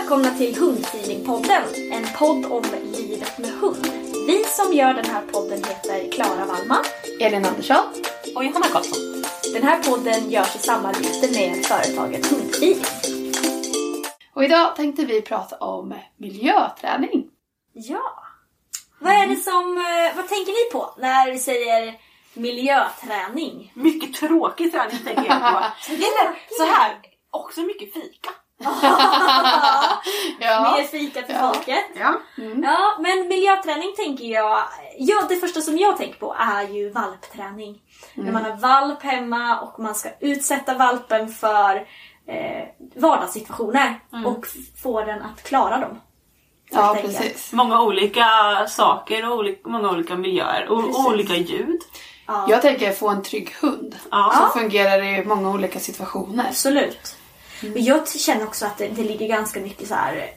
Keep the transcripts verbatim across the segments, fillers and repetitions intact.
Välkomna till Hundtidningpodden, en podd om livet med hund. Vi som gör den här podden heter Klara Wallman, Elin Andersson och Johanna Karlsson. Den här podden görs i samarbete med företaget Hundi. Och idag tänkte vi prata om miljöträning. Ja. Vad är det som, vad tänker ni på när vi säger miljöträning? Mycket tråkig träning tänker jag på. Eller så här, också mycket fika. ja. Mer fika till ja. folket. Ja. Mm. ja, men miljöträning tänker jag, ja, det första som jag tänker på är ju valpträning. Mm. När man har valp hemma och man ska utsätta valpen för eh, vardagssituationer mm. och få den att klara dem. Ja, precis. Många olika saker och olika, många olika miljöer och precis. olika ljud. Ja. Jag tänker få en trygg hund ja. som ja. fungerar i många olika situationer. Absolut. Mm. Men jag känner också att det, det ligger ganska mycket så här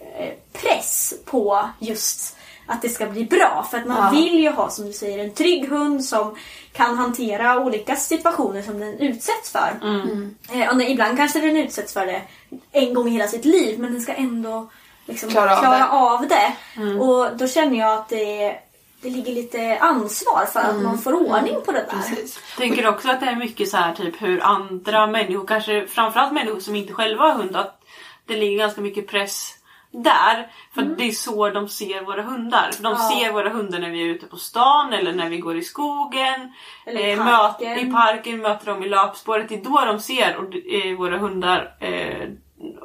press på just att det ska bli bra. För att man ja. vill ju ha, som du säger, en trygg hund som kan hantera olika situationer som den utsätts för. Mm. Mm. Och ibland kanske den utsätts för det en gång i hela sitt liv, men den ska ändå liksom klara, klara av det. Av det. Mm. Och då känner jag att det, det ligger lite ansvar för mm. att man får ordning på det där. Precis. Jag tänker också att det är mycket så här typ hur andra människor, kanske framförallt människor som inte själva har hund, att det ligger ganska mycket press där. För mm. det är så de ser våra hundar. För de ja. ser våra hundar när vi är ute på stan eller när vi går i skogen. Eller i eh, parken. Möt, I parken möter de i löpspåret. Det är då de ser och, eh, våra hundar eh,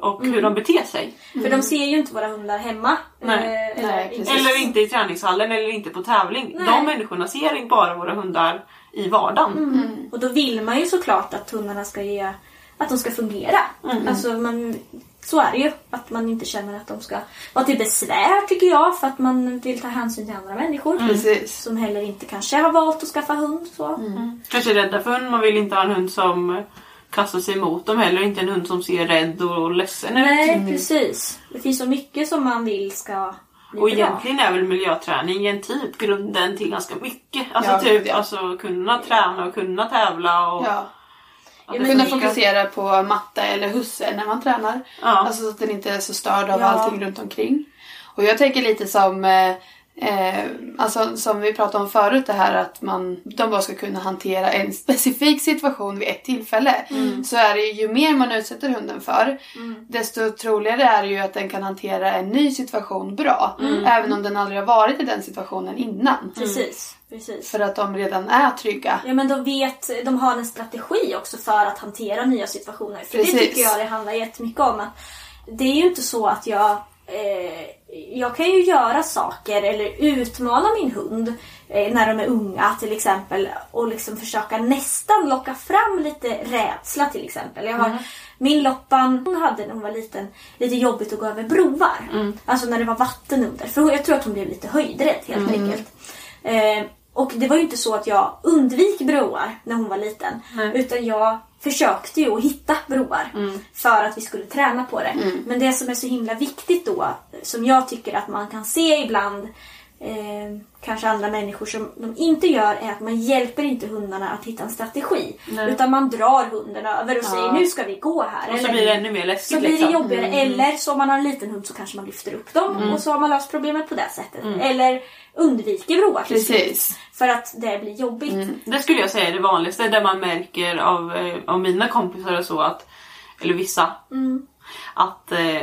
och mm. hur de beter sig. För mm. de ser ju inte våra hundar hemma. Nej. Eller, Nej, eller inte i träningshallen eller inte på tävling. Nej. De människorna ser inte bara våra hundar i vardagen. Mm. Mm. Och då vill man ju såklart att hundarna ska ge, att de ska fungera. Mm. Alltså man, så är det ju. Att man inte känner att de ska vara till besvär, tycker jag. För att man vill ta hänsyn till andra människor. Mm. Precis. Som heller inte kanske har valt att skaffa hund. Så. Mm. Kanske är rädda för hund. Man vill inte ha en hund som kastar sig emot dem heller, inte en hund som ser rädd och ledsen ut. Nej, mm. precis. Det finns så mycket som man vill ska bli. Och egentligen bra. Är väl miljöträningen typ grunden till ganska mycket. Alltså ja, typ, ja. alltså kunna träna och kunna tävla och ja. Ja, kunna fokusera på matta eller husse när man tränar. Ja. Alltså så att den inte är så störd av ja. allting runt omkring. Och jag tänker lite som Eh, alltså som vi pratade om förut, det här att man, de bara ska kunna hantera en specifik situation vid ett tillfälle. Mm. Så är det ju, ju mer man utsätter hunden för, mm. desto troligare är det ju att den kan hantera en ny situation bra. Mm. Även om den aldrig har varit i den situationen innan. Precis. Precis. För att de redan är trygga. Ja, men de vet, de har en strategi också för att hantera nya situationer. För Precis. det tycker jag det handlar jättemycket om. Att det är ju inte så att jag eh, jag kan ju göra saker eller utmana min hund eh, när de är unga till exempel och liksom försöka nästan locka fram lite rädsla till exempel. Jag har Min loppan, hon hade när hon var liten lite jobbigt att gå över broar. Mm. Alltså när det var vatten under. För jag tror att hon blev lite höjdrädd helt mm. enkelt. Eh, och det var ju inte så att jag undvik broar när hon var liten. Mm. Utan jag försökte ju att hitta broar. Mm. För att vi skulle träna på det. Mm. Men det som är så himla viktigt då. Som jag tycker att man kan se ibland. Eh, kanske andra människor som de inte gör, är att man hjälper inte hundarna att hitta en strategi. Nej. Utan man drar hundarna över och säger ja. Nu ska vi gå här. Och så blir det ännu mer läskigt. Så blir det jobbigare. Mm. Eller så om man har en liten hund så kanske man lyfter upp dem mm. och så har man löst problemet på det sättet. Mm. Eller undviker broar. Precis. För att det blir jobbigt. Mm. Det skulle jag säga är det vanligaste där man märker av, av mina kompisar och så att, eller vissa mm. att eh,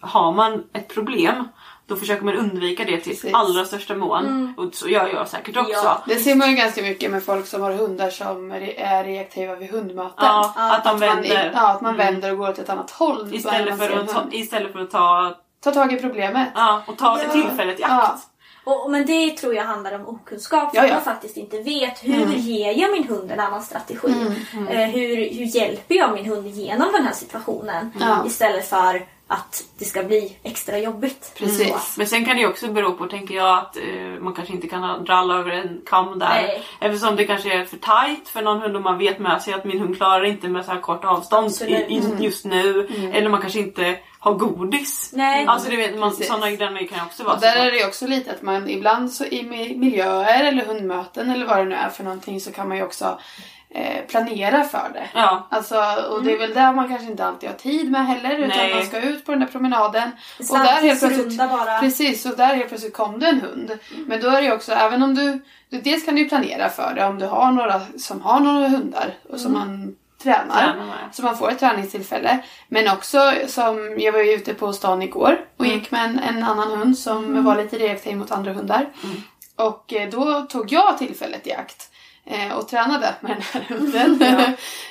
har man ett problem då försöker man undvika det till precis. Allra största mån. Mm. Och så gör jag säkert också. Ja. Det ser man ju ganska mycket med folk som har hundar som är reaktiva vid hundmöten. Ja, att, att, de att, vänder. Man, ja, att man mm. vänder och går åt ett annat håll. Istället, för att, ta, istället för att ta... ta tag i problemet. Ja, och ta ja. Tillfället i akt. Ja. Och, men det tror jag handlar om okunskap. För ja, ja. Jag faktiskt inte vet hur mm. ger jag min hund en annan strategi. Mm, mm. Eh, hur, hur hjälper jag min hund genom den här situationen. Mm. Istället för att det ska bli extra jobbigt. Precis. Mm. Men sen kan det ju också bero på, tänker jag, att uh, man kanske inte kan dralla över en kam där. Nej. Eftersom det kanske är för tajt för någon hund och man vet med sig att min hund klarar inte med så här kort avstånd i, i, mm. just nu. Mm. Eller man kanske inte har godis. Nej. Alltså det vet man, sådana grejer kan också vara. Och där så är det också lite att man ibland så i miljöer eller hundmöten eller vad det nu är för någonting så kan man ju också planera för det. Ja. Alltså, och det är väl där man kanske inte alltid har tid med heller, utan nej. Man ska ut på den där promenaden. Och där helt plötsligt, precis, och där helt plötsligt kom det en hund. Mm. Men då är det ju också, även om du, du dels kan du ju planera för det om du har några som har några hundar och som mm. man tränar, tränar så man får ett träningstillfälle. Men också, som jag var ju ute på stan igår och mm. gick med en, en annan hund som mm. var lite reaktiv mot andra hundar. Mm. Och då tog jag tillfället i akt och tränade med den här hunden.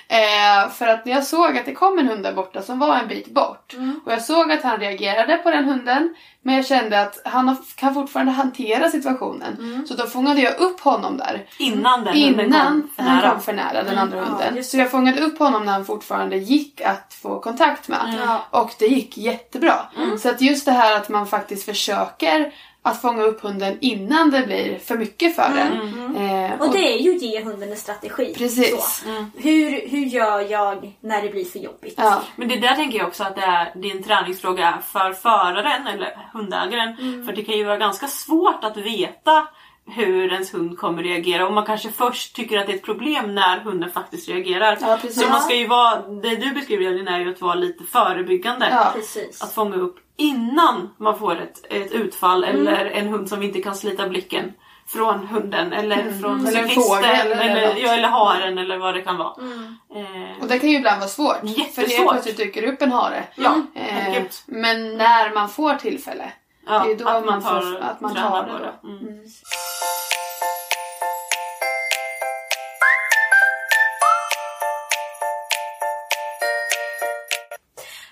Ja. För att när jag såg att det kom en hund där borta som var en bit bort. Mm. Och jag såg att han reagerade på den hunden. Men jag kände att han kan fortfarande hantera situationen. Mm. Så då fångade jag upp honom där. Innan den Innan hunden kom han kom för nära den andra mm. hunden. Ja, så jag fångade upp honom när han fortfarande gick att få kontakt med. Mm. Och det gick jättebra. Mm. Så att just det här att man faktiskt försöker att fånga upp hunden innan det blir för mycket för den. Mm, mm. Eh, och, och det är ju att ge hunden en strategi. Precis. Så. Mm. Hur, hur gör jag när det blir för jobbigt? Ja. Men det där tänker jag också att det är, det är en träningsfråga för föraren eller hundägaren. Mm. För det kan ju vara ganska svårt att veta hur ens hund kommer reagera. Och man kanske först tycker att det är ett problem när hunden faktiskt reagerar. Ja, så man ska ju vara, det du beskriver Elin är ju att vara lite förebyggande. Ja, precis. Att fånga upp innan man får ett, ett utfall mm. eller en hund som inte kan slita blicken från hunden eller mm. från eller cyklisten eller, eller, ja, eller haren eller vad det kan vara. Mm. Eh. Och det kan ju ibland vara svårt. Jättesvårt. För det är plötsligt dyker upp en hare. Ja, eh, men när man får tillfälle ja, det är då att man, man tar, får, att man tar det. Då. Mm. Mm.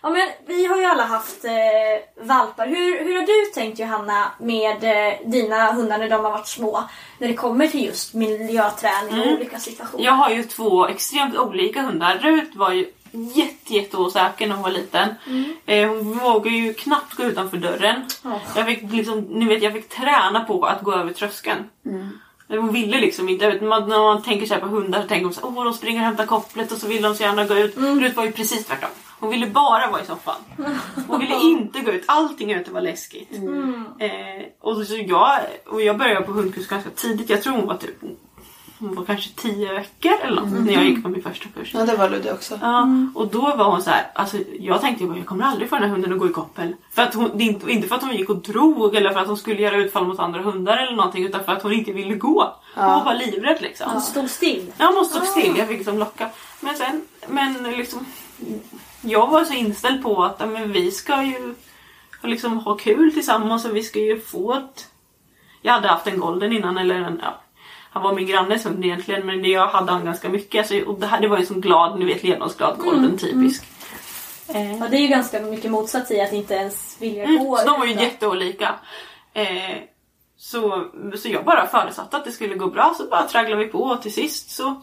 Ja, men vi har ju alla haft eh, valpar. Hur, hur har du tänkt, Johanna, med eh, dina hundar när de har varit små? När det kommer till just miljöträning och mm. olika situationer. Jag har ju två extremt olika hundar. Rut var ju jätte, jätte osäker när hon var liten. Mm. Eh, hon vågade ju knappt gå utanför dörren. Oh. Jag fick liksom, ni vet, jag fick träna på att gå över tröskeln. Mm. Hon ville liksom inte, vet, man, när man tänker så här på hundar så tänker de såhär, åh de springer och hämtar kopplet och så vill de så gärna gå ut. Mm. Rut var ju precis tvärtom. Hon ville bara vara i soffan. Hon ville inte gå ut. Allting ute var läskigt. Mm. Eh, och, så jag, och jag började på hundkurs ganska tidigt. Jag tror hon var typ hon var kanske tio veckor eller något mm. när jag gick på min första kurs. Ja, det var Ludde också. Ja, mm. och då var hon så här, alltså jag tänkte bara, jag kommer aldrig få den här hunden att gå i koppel. För att hon, inte för att hon gick och drog eller för att hon skulle göra utfall mot andra hundar eller någonting, utan för att hon inte ville gå. Hon ja. var bara livrädd liksom. Hon stod still. Ja, hon stod still. Jag fick liksom locka. Men sen, men liksom jag var så inställd på att men vi ska ju liksom ha kul tillsammans och vi ska ju få ett... Jag hade haft en golden innan, eller en, ja, han var min grannes hund egentligen, men jag hade han ganska mycket. Så, och det, här, det var ju som glad, ni vet, levnadsglad golden mm. typisk. Mm. Ja, det är ju ganska mycket motsats i att inte ens vilja mm. gå. Så de var ju jätteolika. Eh, så, så jag bara förutsatte att det skulle gå bra, så bara tragglade vi på och till sist så,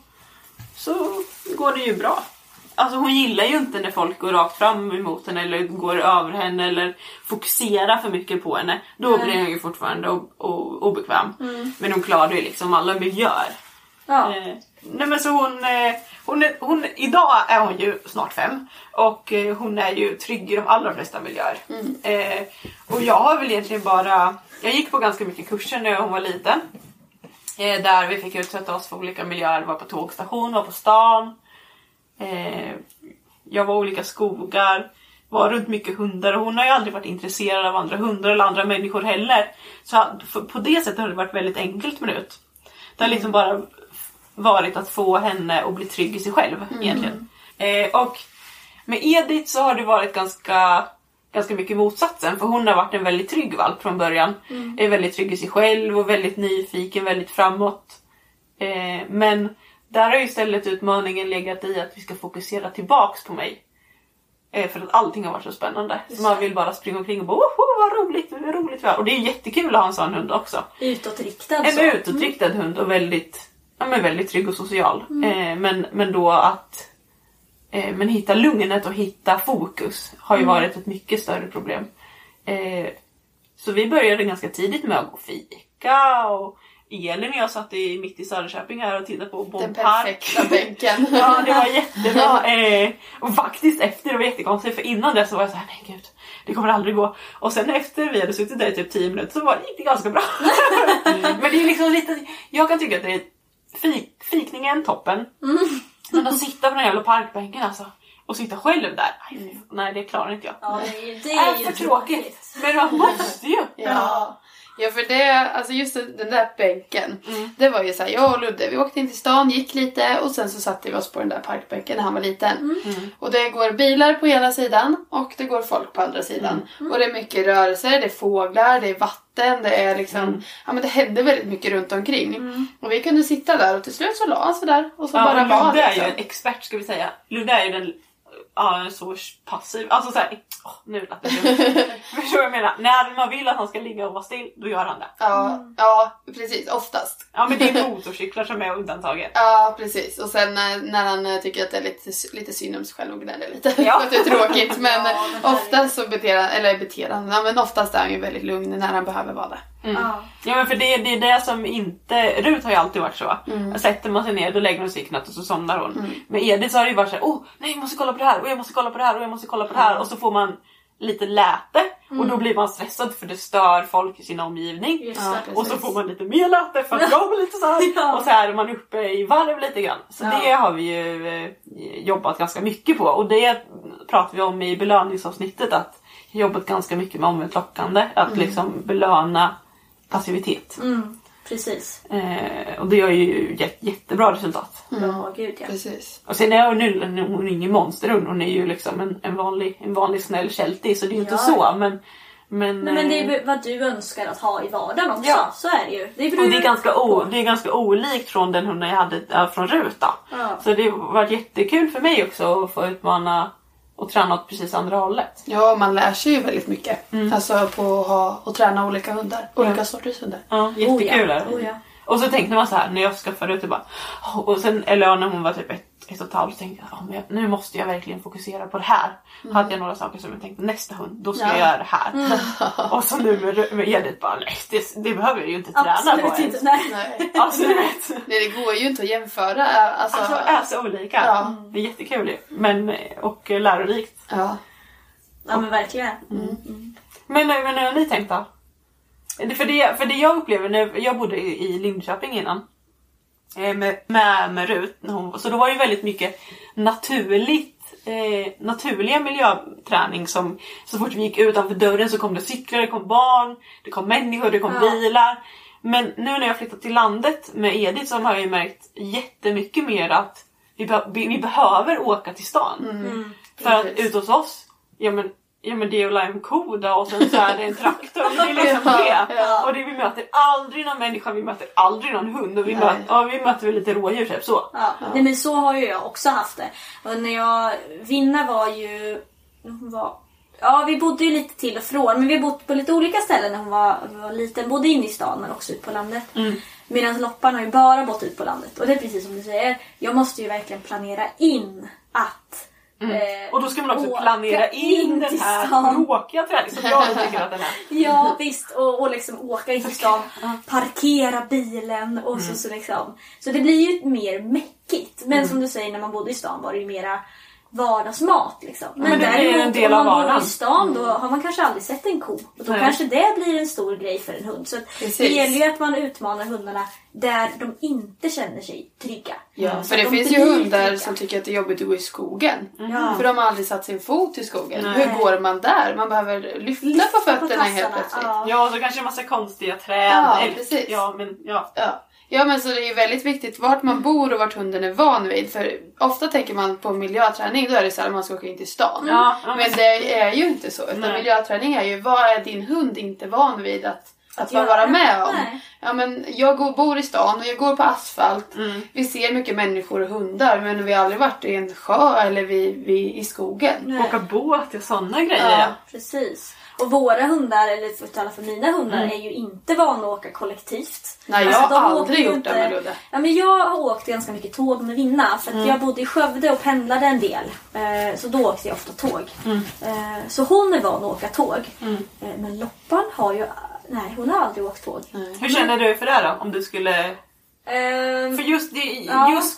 så går det ju bra. alltså hon gillar ju inte när folk går rakt fram emot henne eller går över henne eller fokuserar för mycket på henne. Då blir hon ju fortfarande o- o- obekväm. Mm. Men hon klarar ju liksom alla miljöer. Ja. Eh, nej men så hon, eh, hon, är, hon... Idag är hon ju snart fem. Och eh, hon är ju trygg i de allra flesta miljöer. Mm. Eh, och jag har väl egentligen bara... Jag gick på ganska mycket kurser när hon var liten. Eh, där vi fick utsätta oss för olika miljöer. Var på tågstation, var på stan. Eh, jag var i olika skogar. Var runt mycket hundar. Och hon har ju aldrig varit intresserad av andra hundar eller andra människor heller. Så för, på det sättet har det varit väldigt enkelt med ut. Det har liksom bara varit att få henne att bli trygg i sig själv mm. egentligen. Eh, och med Edith så har det varit ganska, ganska mycket motsatsen. För hon har varit en väldigt trygg valp från början. Mm. Är väldigt trygg i sig själv och väldigt nyfiken, väldigt framåt. Eh, men där har ju istället utmaningen legat i att vi ska fokusera tillbaks på mig. Eh, för att allting har varit så spännande. Så man vill bara springa omkring och bara woho, vad roligt, vad roligt vi har. Och det är jättekul att ha en sån hund också. Utåtriktad. En så. utåtriktad mm. hund och väldigt... Ja, men väldigt trygg och social. Mm. Eh, men, men då att eh, men hitta lugnet och hitta fokus har ju mm. varit ett mycket större problem. Eh, så vi började ganska tidigt med att gå fika. Och Elin och jag satt i, mitt i Söderköping här och tittade på Boll och Branch. Den perfekta bänken. Ja, det var jättebra. Eh, och faktiskt efter, det var jättekonstigt. För innan det så var jag så här, nej gud, det kommer aldrig gå. Och sen efter vi hade suttit där i typ tio minuter så var det, gick det ganska bra. Mm. Men det är liksom lite, jag kan tycka att det är Fik, fikningen, toppen. Mm. Men att sitta på den jävla parkbänken alltså, och sitta själv där. Aj, nej, det klarar inte jag. Ja, det är, det är, det är för tråkigt. tråkigt. Men man måste ju. Ja. Ja, för det, alltså just den där bänken. Mm. Det var ju så här, jag och Ludde, vi åkte in till stan, gick lite. Och sen så satte vi oss på den där parkbänken när han var liten. Mm. Och det går bilar på ena sidan. Och det går folk på andra sidan. Mm. Mm. Och det är mycket rörelser, det är fåglar, det är vatten. Det är liksom, mm. ja men det hände väldigt mycket runt omkring. Mm. Och vi kunde sitta där och till slut så la han så där. Och så ja, bara var Ludde är liksom ju en expert, ska vi säga. Ludde är ju den... Ja, så passiv. Alltså såhär, åh, oh, nu lät det dumt. Förstår vad jag menar? När man vill att han ska ligga och vara still, då gör han det. Ja, mm. ja precis. Oftast. Ja, men det är motorcyklar som är undantaget. Ja, precis. Och sen när han tycker att det är lite, lite synd om sig själv och gnäller lite. Ja. För att det är tråkigt. Men ja, oftast så beter han, eller beter han, men oftast är han ju väldigt lugn när han behöver vara det. Mm. Ja. Ja, men för det, det är det som inte... Rut har ju alltid varit så. Mm. Sätter man sig ner, då lägger hon sig i knät och så somnar hon. Mm. Men Edith så har det ju varit såhär, åh, nej, jag måste kolla på det här. Och jag måste kolla på det här och jag måste kolla på det här. Och så får man lite läte. Mm. Och då blir man stressad för det stör folk i sin omgivning. Ja, och så får man lite mer läte för att jag blir lite såhär. Ja. Och så här är man uppe i varv lite grann. Så ja. Det har vi ju jobbat ganska mycket på. Och det pratar vi om i belöningsavsnittet. Att jobbat ganska mycket med omvänt lockande. Att mm. liksom belöna passivitet. Mm. Precis. Eh, och det gör ju jä- jättebra resultat. Mm. Ja, gud ja. Precis. Och sen är hon, nu, hon är ingen monsterhund. Hon är ju liksom en, en, vanlig, en vanlig snäll kältig. Så det är ju ja. inte så. Men, men, men det är vad du önskar att ha i vardagen också. Ja. Så är det ju. Det är, och det är, ganska, o, det är ganska olikt från den hunden jag hade äh, från Ruta. Ja. Så det har varit jättekul för mig också att få utmana och träna åt precis andra hållet. Ja, man lär sig ju väldigt mycket. Mm. Alltså på att ha och träna olika hundar. Olika ja. sorters hundar. Ja, jättekul. Oh ja. Oh ja. Och så tänkte man så här, när jag skaffade ut det bara... Och sen, eller när hon var typ ett, ett och ett halvt, tänkte jag, oh, nu måste jag verkligen fokusera på det här. Mm. Hade jag några saker som jag tänkte, nästa hund, då ska ja. jag göra det här. Mm. Och så nu med, med Edith bara, nej, det, det behöver jag ju inte träna Absolut på. Absolut inte, nej. Absolut. Nej, det går ju inte att jämföra. Alltså, alltså är så olika. Ja. Det är jättekul men, och lärorikt. Ja, ja men verkligen. Mm. Mm. Men, men nu har ni tänkt då? För det, för det jag upplever nu, jag bodde i Linköping innan med, med, med Rut, så då var det ju väldigt mycket naturligt, eh, naturliga miljöträning som så fort vi gick utanför dörren så kom det cyklar, det kom barn, det kom människor, det kom ja. bilar. Men nu när jag flyttat till landet med Edith så har jag ju märkt jättemycket mer att vi, be, vi behöver åka till stan. Mm. För att ut hos oss, ja men Ja men det är ju limekoda och sen så är det en traktor och det är liksom det. Ja. Och det, vi möter aldrig någon människa, vi möter aldrig någon hund och vi, möt, ja, vi möter väl lite rådjur typ så. Ja. Ja. Nej men så har ju jag också haft det. Och när jag, Vinna var ju, hon var, ja vi bodde ju lite till och från men vi bodde på lite olika ställen när hon var, var liten. Både inne i stan men också ut på landet. Mm. Medan Loppan har ju bara bott ut på landet och det är precis som du säger, jag måste ju verkligen planera in att Mm. Eh, och då ska man också planera in den här bråkiga träningen som jag tycker att den är. Ja visst, och, och liksom åka in till stan, parkera bilen och mm. så, så liksom. Så det blir ju mer mäckigt. Men mm. som du säger, när man bodde i stan var det ju mera vardagsmat liksom. Men, men det däremot, är en del av vardagen. Om man bor i stan då har man kanske aldrig sett en ko. Och då Nej. kanske det blir en stor grej för en hund. Så det gäller ju att man utmanar hundarna där de inte känner sig trygga. Ja, för det finns ju hundar trygga. Som tycker att det är jobbigt att gå i skogen. Mm. Ja. För de har aldrig satt sin fot i skogen. Nej. Hur går man där? Man behöver lyfta, lyfta på fötterna på helt plötsligt. Ja, ja, så kanske en massa konstiga träd. Ja, eller, precis. Ja, men ja. ja. Ja, men så det är ju väldigt viktigt vart man bor och vart hunden är van vid. För ofta tänker man på miljöträning, då är det så här man ska åka in till stan. Ja, men men det är ju inte så. Utan nej. Miljöträning är ju, vad är din hund inte van vid att, att, att vara med om? Nej. Ja, men jag går, bor i stan och jag går på asfalt. Mm. Vi ser mycket människor och hundar, men vi har aldrig varit i en sjö eller vi, vi i skogen. Nej. Åka båt och sådana grejer. Ja, precis. Och våra hundar, eller för att tala för mina hundar, mm. är ju inte vana att åka kollektivt. Nej, jag alltså, har aldrig gjort inte... det med Ludde. Ja, men jag har åkt ganska mycket tåg med Vinna. För att mm. jag bodde i Skövde och pendlade en del. Eh, så då åkte jag ofta tåg. Mm. Eh, så hon är van att åka tåg. Mm. Eh, men Loppan har ju... Nej, hon har aldrig åkt tåg. Mm. Hur känner du för det då? Om du skulle... För just, det, just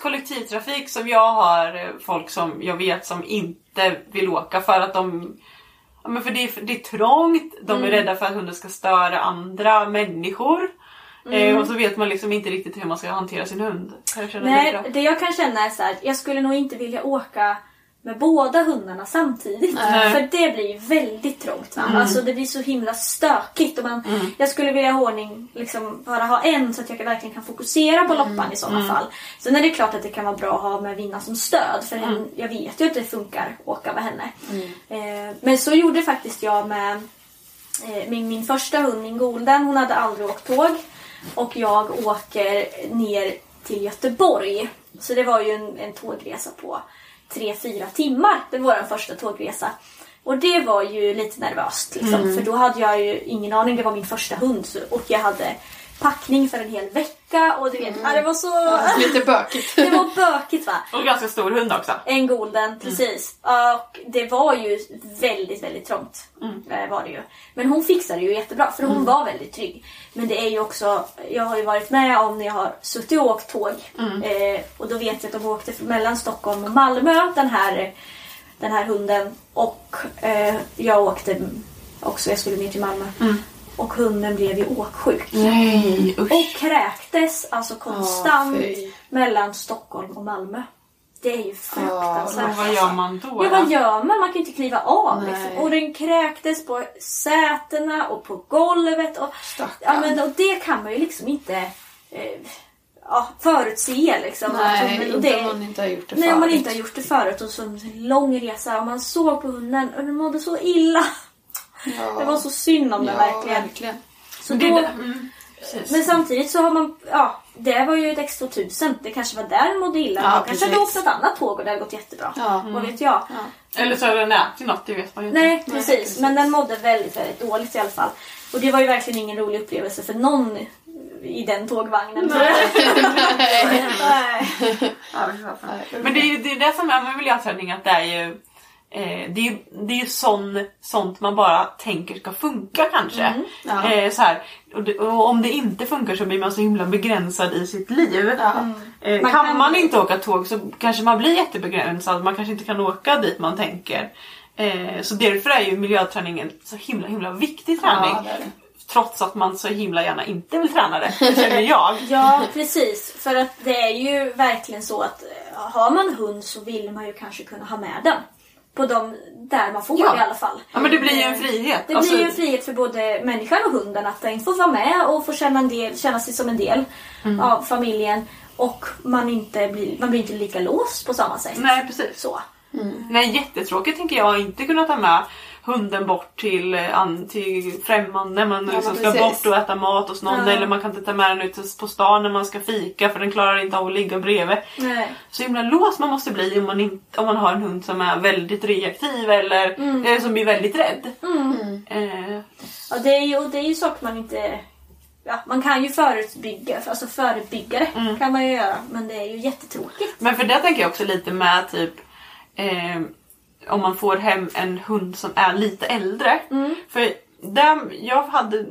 ja. kollektivtrafik som jag har folk som jag vet som inte vill åka för att de... Ja, men för det är, det är trångt, de mm. är rädda för att hunden ska störa andra människor. Mm. Eh, och så vet man liksom inte riktigt hur man ska hantera sin hund. Jag Nej, det jag kan känna är så här, jag skulle nog inte vilja åka med båda hundarna samtidigt. Mm. För det blir ju väldigt trångt. Mm. Alltså det blir så himla stökigt. Och man, mm. jag skulle vilja ha ordning, liksom bara ha en så att jag verkligen kan fokusera på Loppan mm. i sådana mm. fall. Sen är det klart att det kan vara bra att ha med Vinna som stöd. För mm. henne, jag vet ju att det funkar att åka med henne. Mm. Eh, men så gjorde faktiskt jag med eh, min, min första hund, min golden. Hon hade aldrig åkt tåg. Och jag åker ner till Göteborg. Så det var ju en, en tågresa på tre, fyra timmar. Det var vår första tågresa. Och det var ju lite nervöst. Liksom. Mm. För då hade jag ju ingen aning. Det var min första hund. Så, och jag hade packning för en hel vecka. Och du vet, mm. ah, det var så... Ja, lite bökigt. Det var bökigt, va? Och ganska stor hund också. En golden, precis. Mm. Och det var ju väldigt, väldigt trångt. Mm. Det var det ju. Men hon fixade ju jättebra. För hon mm. var väldigt trygg. Men det är ju också... Jag har ju varit med om när jag har suttit och åkt tåg. Mm. Eh, och då vet jag att de åkte mellan Stockholm och Malmö. Den här, den här hunden. Och eh, jag åkte också. Jag skulle ner till Malmö. Mm. Och hunden blev ju åksjuk. Nej, usch. Och kräktes alltså konstant oh, mellan Stockholm och Malmö. Det är ju fruktansvärt. Oh, vad gör man då? Ja, vad gör man? Man kan ju inte kliva av. Liksom. Och den kräktes på sätena och på golvet. Och, ja, men, och det kan man ju liksom inte eh, ja, förutse. Liksom. Nej, alltså, det, inte om man inte har gjort det förut. Nej, om man inte har gjort det förut. Och så en lång resa. Och man såg på hunden och den mådde så illa. Ja. Det var så synd om det, ja, verkligen. verkligen. Så då, mm, men samtidigt så har man... Ja, det var ju ett extra tusen. Det kanske var där mådde illa. Ja, man kanske hade åkt ett annat tåg och det hade gått jättebra. Ja. Mm. Vad vet jag. Ja. Eller så är den ätit något, det vet man ju inte. Nej, precis. Nej, precis. Men den mådde väldigt, väldigt dåligt i alla fall. Och det var ju verkligen ingen rolig upplevelse för någon i den tågvagnen. Nej. Nej. Nej. Men det är ju det, är det som är med miljöträning, att det är ju... Eh, det är ju, det är ju sån, sånt man bara tänker ska funka kanske. Mm, ja. eh, så här, och, det, och om det inte funkar så blir man så himla begränsad i sitt liv. Ja. Eh, man kan, kan man inte åka tåg så kanske man blir jättebegränsad. Man kanske inte kan åka dit man tänker. Eh, så därför är ju miljöträningen så himla himla viktig träning. Ja, det är det. Trots att man så himla gärna inte vill träna det. Det känner jag. Ja, precis. För att det är ju verkligen så att har man hund så vill man ju kanske kunna ha med den. På de där man får ja. i alla fall. Ja, men det blir ju en frihet. Det alltså... blir ju en frihet för både människan och hunden. Att den får vara med och får känna, en del, känna sig som en del mm. av familjen. Och man, inte blir, man blir inte lika låst på samma sätt. Nej, precis. Så. Mm. Nej, jättetråkigt tänker jag. Inte kunna ta med hunden bort till, an, till främmande. När man ja, liksom ska bort och äta mat hos någon. Ja. Eller man kan inte ta med den ut på stan när man ska fika. För den klarar inte av att ligga bredvid. Nej. Så himla låst man måste bli om man, inte, om man har en hund som är väldigt reaktiv. Eller mm. som blir väldigt rädd. Mm. Eh. Ja, det är ju, och det är ju saker man inte... Ja, man kan ju förebygga, alltså förebygga det mm. kan man ju göra. Men det är ju jättetråkigt. Men för det tänker jag också lite med typ... Eh, om man får hem en hund som är lite äldre. Mm. För där jag hade,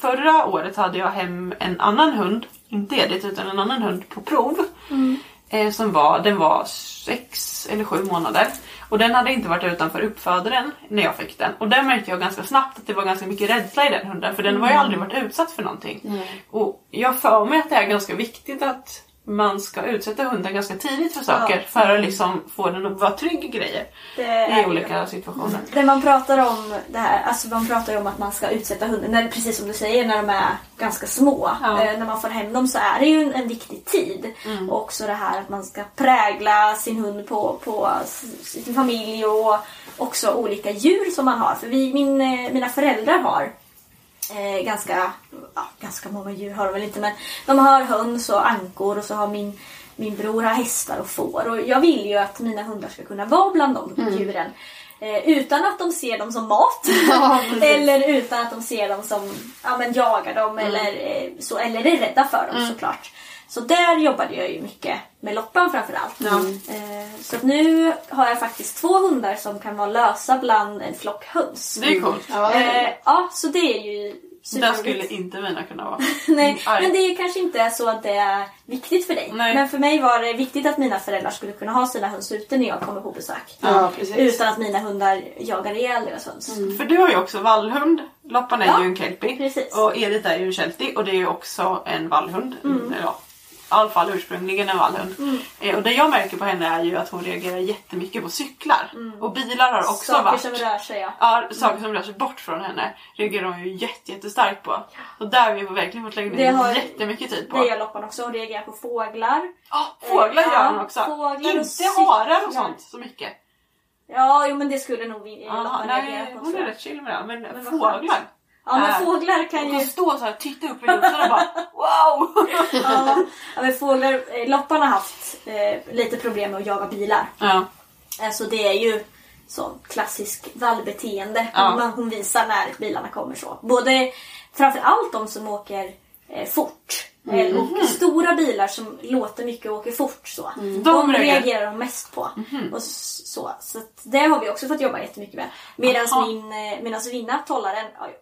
förra året hade jag hem en annan hund, inte edit utan en annan hund på prov. Mm. Eh, som var, den var sex eller sju månader. Och den hade inte varit utanför uppfödaren när jag fick den. Och där märkte jag ganska snabbt att det var ganska mycket rädsla i den hunden. För den var ju aldrig varit utsatt för någonting. Mm. Och jag för mig att det är ganska viktigt att man ska utsätta hunden ganska tidigt för saker. Ja. För att liksom få den att vara trygg i grejer. Det i olika det. situationer. Det man pratar om det här, alltså man pratar ju om att man ska utsätta hunden. När, precis som du säger, när de är ganska små. Ja. Eh, när man får hem dem så är det ju en, en viktig tid. Mm. Och också det här att man ska prägla sin hund på, på sin familj. Och också olika djur som man har. För vi, min, mina föräldrar har. Eh, ganska, ja, ganska många djur har de väl inte, men de har höns och ankor och så har min, min bror har hästar och får, och jag vill ju att mina hundar ska kunna vara bland de mm. djuren eh, utan att de ser dem som mat ja, eller utan att de ser dem som ja, men jagar dem mm. eller, eh, så, eller är rädda för dem mm. såklart. Så där jobbade jag ju mycket med loppan framförallt. Mm. Så nu har jag faktiskt två hundar som kan vara lösa bland en flock höns. Det är coolt. Mm. Ja, så det är ju super. Där skulle inte mina kunna vara. Nej, men det är kanske inte så att det är viktigt för dig. Nej. Men för mig var det viktigt att mina föräldrar skulle kunna ha sina höns ute när jag kommer på besök. Ja, precis. Utan att mina hundar jagar ihjäl deras höns. Mm. För du har ju också vallhund. Loppan är ja, ju en kelpie. Precis. Och Edith är ju en sheltie och det är ju också en vallhund. Mm. Ja. I alla fall ursprungligen en vallhund. Mm. Eh, och det jag märker på henne är ju att hon reagerar jättemycket på cyklar. Mm. Och bilar har också saker varit. Saker som rör sig, ja. ja saker mm. som rör sig bort från henne reagerar hon ju jätte, jättestarkt på. Och där har vi verkligen fått lägga ner har, jättemycket tid på. Det gör loppan också. Hon reagerar på fåglar. Ja, fåglar eh, gör hon också. Inte harar och sånt så mycket. Ja, jo, men det skulle nog vi, Aha, loppan nej, reagera på. Hon så. Är rätt chill med det, men, men fåglar. Ja, men äh, fåglar kan ju stå så här, titta upp i luften och bara wow! ja, men fåglar, lopparna har haft eh, lite problem med att jaga bilar. Ja. Så det är ju så klassisk vallbeteende. Ja. Hon, hon visar när bilarna kommer så. Både, framförallt de som åker eh, fort. Mm. Och stora bilar som låter mycket och åker fort så. Mm. De, de reagerar de mest på. Mm. Och så så att det har vi också fått jobba jättemycket med. Medan min medans Vinna, tollaren, har ju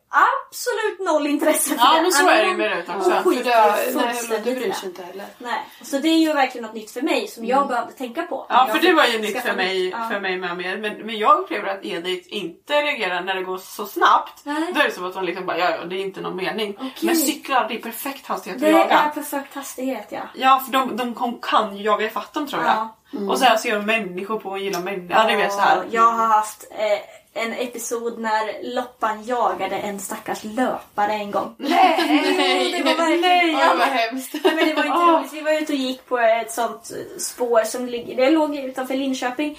absolut noll intresse för det. Ja, men så är det ju med det också. För det, nej, du bryr sig inte heller. Nej. Så det är ju verkligen något nytt för mig som jag mm. behövde tänka på. Ja, för det var ju nytt för mig, ja. för mig med mer. Men, men jag upplever att Edith inte reagerar när det går så snabbt. Nej. Då är det som att hon liksom bara, ja, ja, det är inte någon mening. Okay. Men cyklar, det är perfekt hastighet att jaga. Ja, perfekt hastighet, ja. Ja, för de, de kan ju jaga i fatt dem, tror jag. Ja. Mm. Och så här ser de människor på och gillar människor. Ja, det vet så här. Jag har haft eh, en episod när loppan jagade en stackars löpare en gång. Nej, nej, det var verkligen... Nej, ja, vad hemskt. Nej, men det var inte roligt. Vi var ute och gick på ett sånt spår som ligger... Det låg utanför Linköping.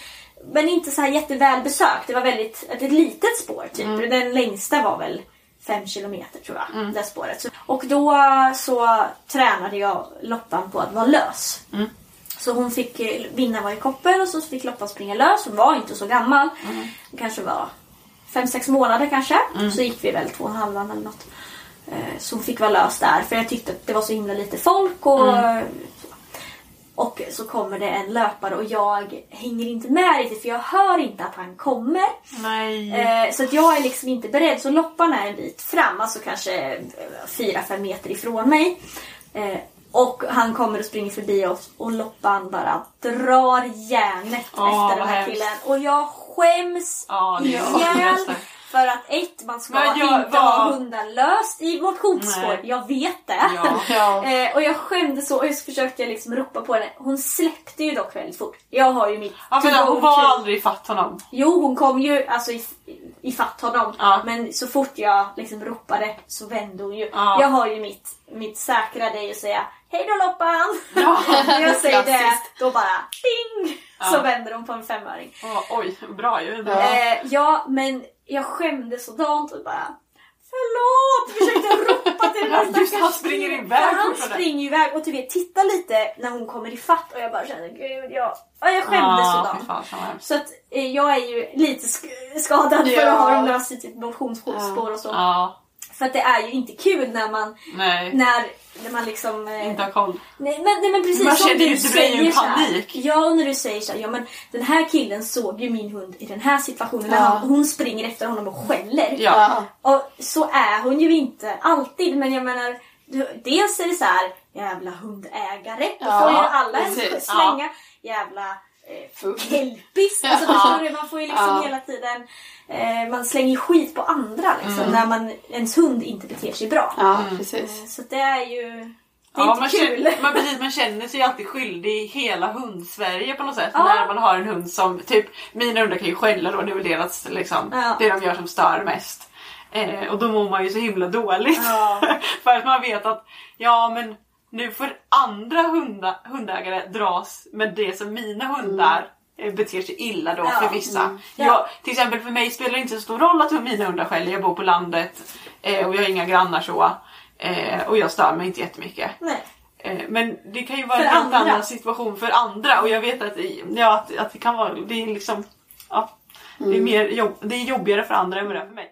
Men inte så här jätteväl besökt. Det var väldigt... Ett litet spår, typ. Mm. Den längsta var väl... Fem kilometer tror jag, mm. det spåret. Så, och då så tränade jag loppan på att vara lös. Mm. Så hon fick vinna var i koppel och så fick loppan springa lös. Hon var inte så gammal. Mm. Hon kanske var fem, sex månader kanske. Mm. Så gick vi väl två och en halvan eller något. Så hon fick vara lös där. För jag tyckte att det var så himla lite folk och... Mm. Och så kommer det en löpare och jag hänger inte med riktigt för jag hör inte att han kommer. Nej. Eh, så att jag är liksom inte beredd. Så loppan är en bit fram, alltså kanske fyra, fem meter ifrån mig. Eh, och han kommer och springer förbi oss och loppan bara drar järnet oh, efter den här killen. Och jag skäms oh, igen. För att ett, man ska jag, inte ja. ha hunden löst i vårt hotspår. Jag vet det. Ja, ja. eh, och jag skämde så. Och jag försökte liksom ropa på henne. Hon släppte ju dock väldigt fort. Jag har ju mitt... Ja, men hon var till... aldrig i fatt honom. Jo, hon kom ju alltså i, i fatt honom. Ja. Men så fort jag liksom ropade så vände hon ju. Ja. Jag har ju mitt, mitt säkra dig att säga... Hej då loppan! Ja, jag säger klassiskt. Det, då bara ding! Ja. Så vänder de på en femöring. Oh, oj, bra ju. Ja. Eh, ja, men... Jag skämde sådant och bara förlåt, försökte ropa till den här stackars. Just han springer iväg. Han springer iväg och till vet, titta lite när hon kommer i fatt och jag bara känner gud, jag, ja, jag skämde ah, sådant. Fan, fan. Så att eh, jag är ju lite sk- skadad yeah. för att ha de där sitt motionsspår ah. och så. Ah. För att det är ju inte kul när man... Nej. När, när man liksom... Inte har koll. Nej, men, nej, men precis. Man känner ju sig i panik. Ja, när du säger så här, ja men den här killen såg ju min hund i den här situationen. Ja. När hon, hon springer efter honom och skäller. Ja. Och så är hon ju inte alltid. Men jag menar, dels är det så här, jävla hundägare. Då får ju alla slänga. Ja. Jävla... helpis, alltså, ja. Man får ju liksom ja. hela tiden eh, man slänger skit på andra liksom, mm. när man, ens hund inte beter sig bra. Ja, mm. precis. Så det är ju det är ja, inte man kul känner, man, precis, man känner sig alltid skyldig i hela hundsverige på något sätt, ja. När man har en hund som typ, mina hundar kan ju skälla då, det är väl deras liksom, ja. det de gör som stör mest, eh, och då mår man ju så himla dåligt, ja. För att man vet att ja men nu får andra hunda, hundägare dras med det som mina hundar mm. beter sig illa då, ja, för vissa. Mm. Ja. Jag, till exempel för mig spelar det inte så stor roll att mina hundar skäller. Jag bor på landet eh, och jag har inga grannar så. Eh, och jag stör mig inte jättemycket. Nej. Eh, men det kan ju vara för en helt annan situation för andra. Och jag vet att, ja, att, att det kan vara, det är liksom, ja, mm. det, är mer jobb, det är jobbigare för andra än vad det är för mig.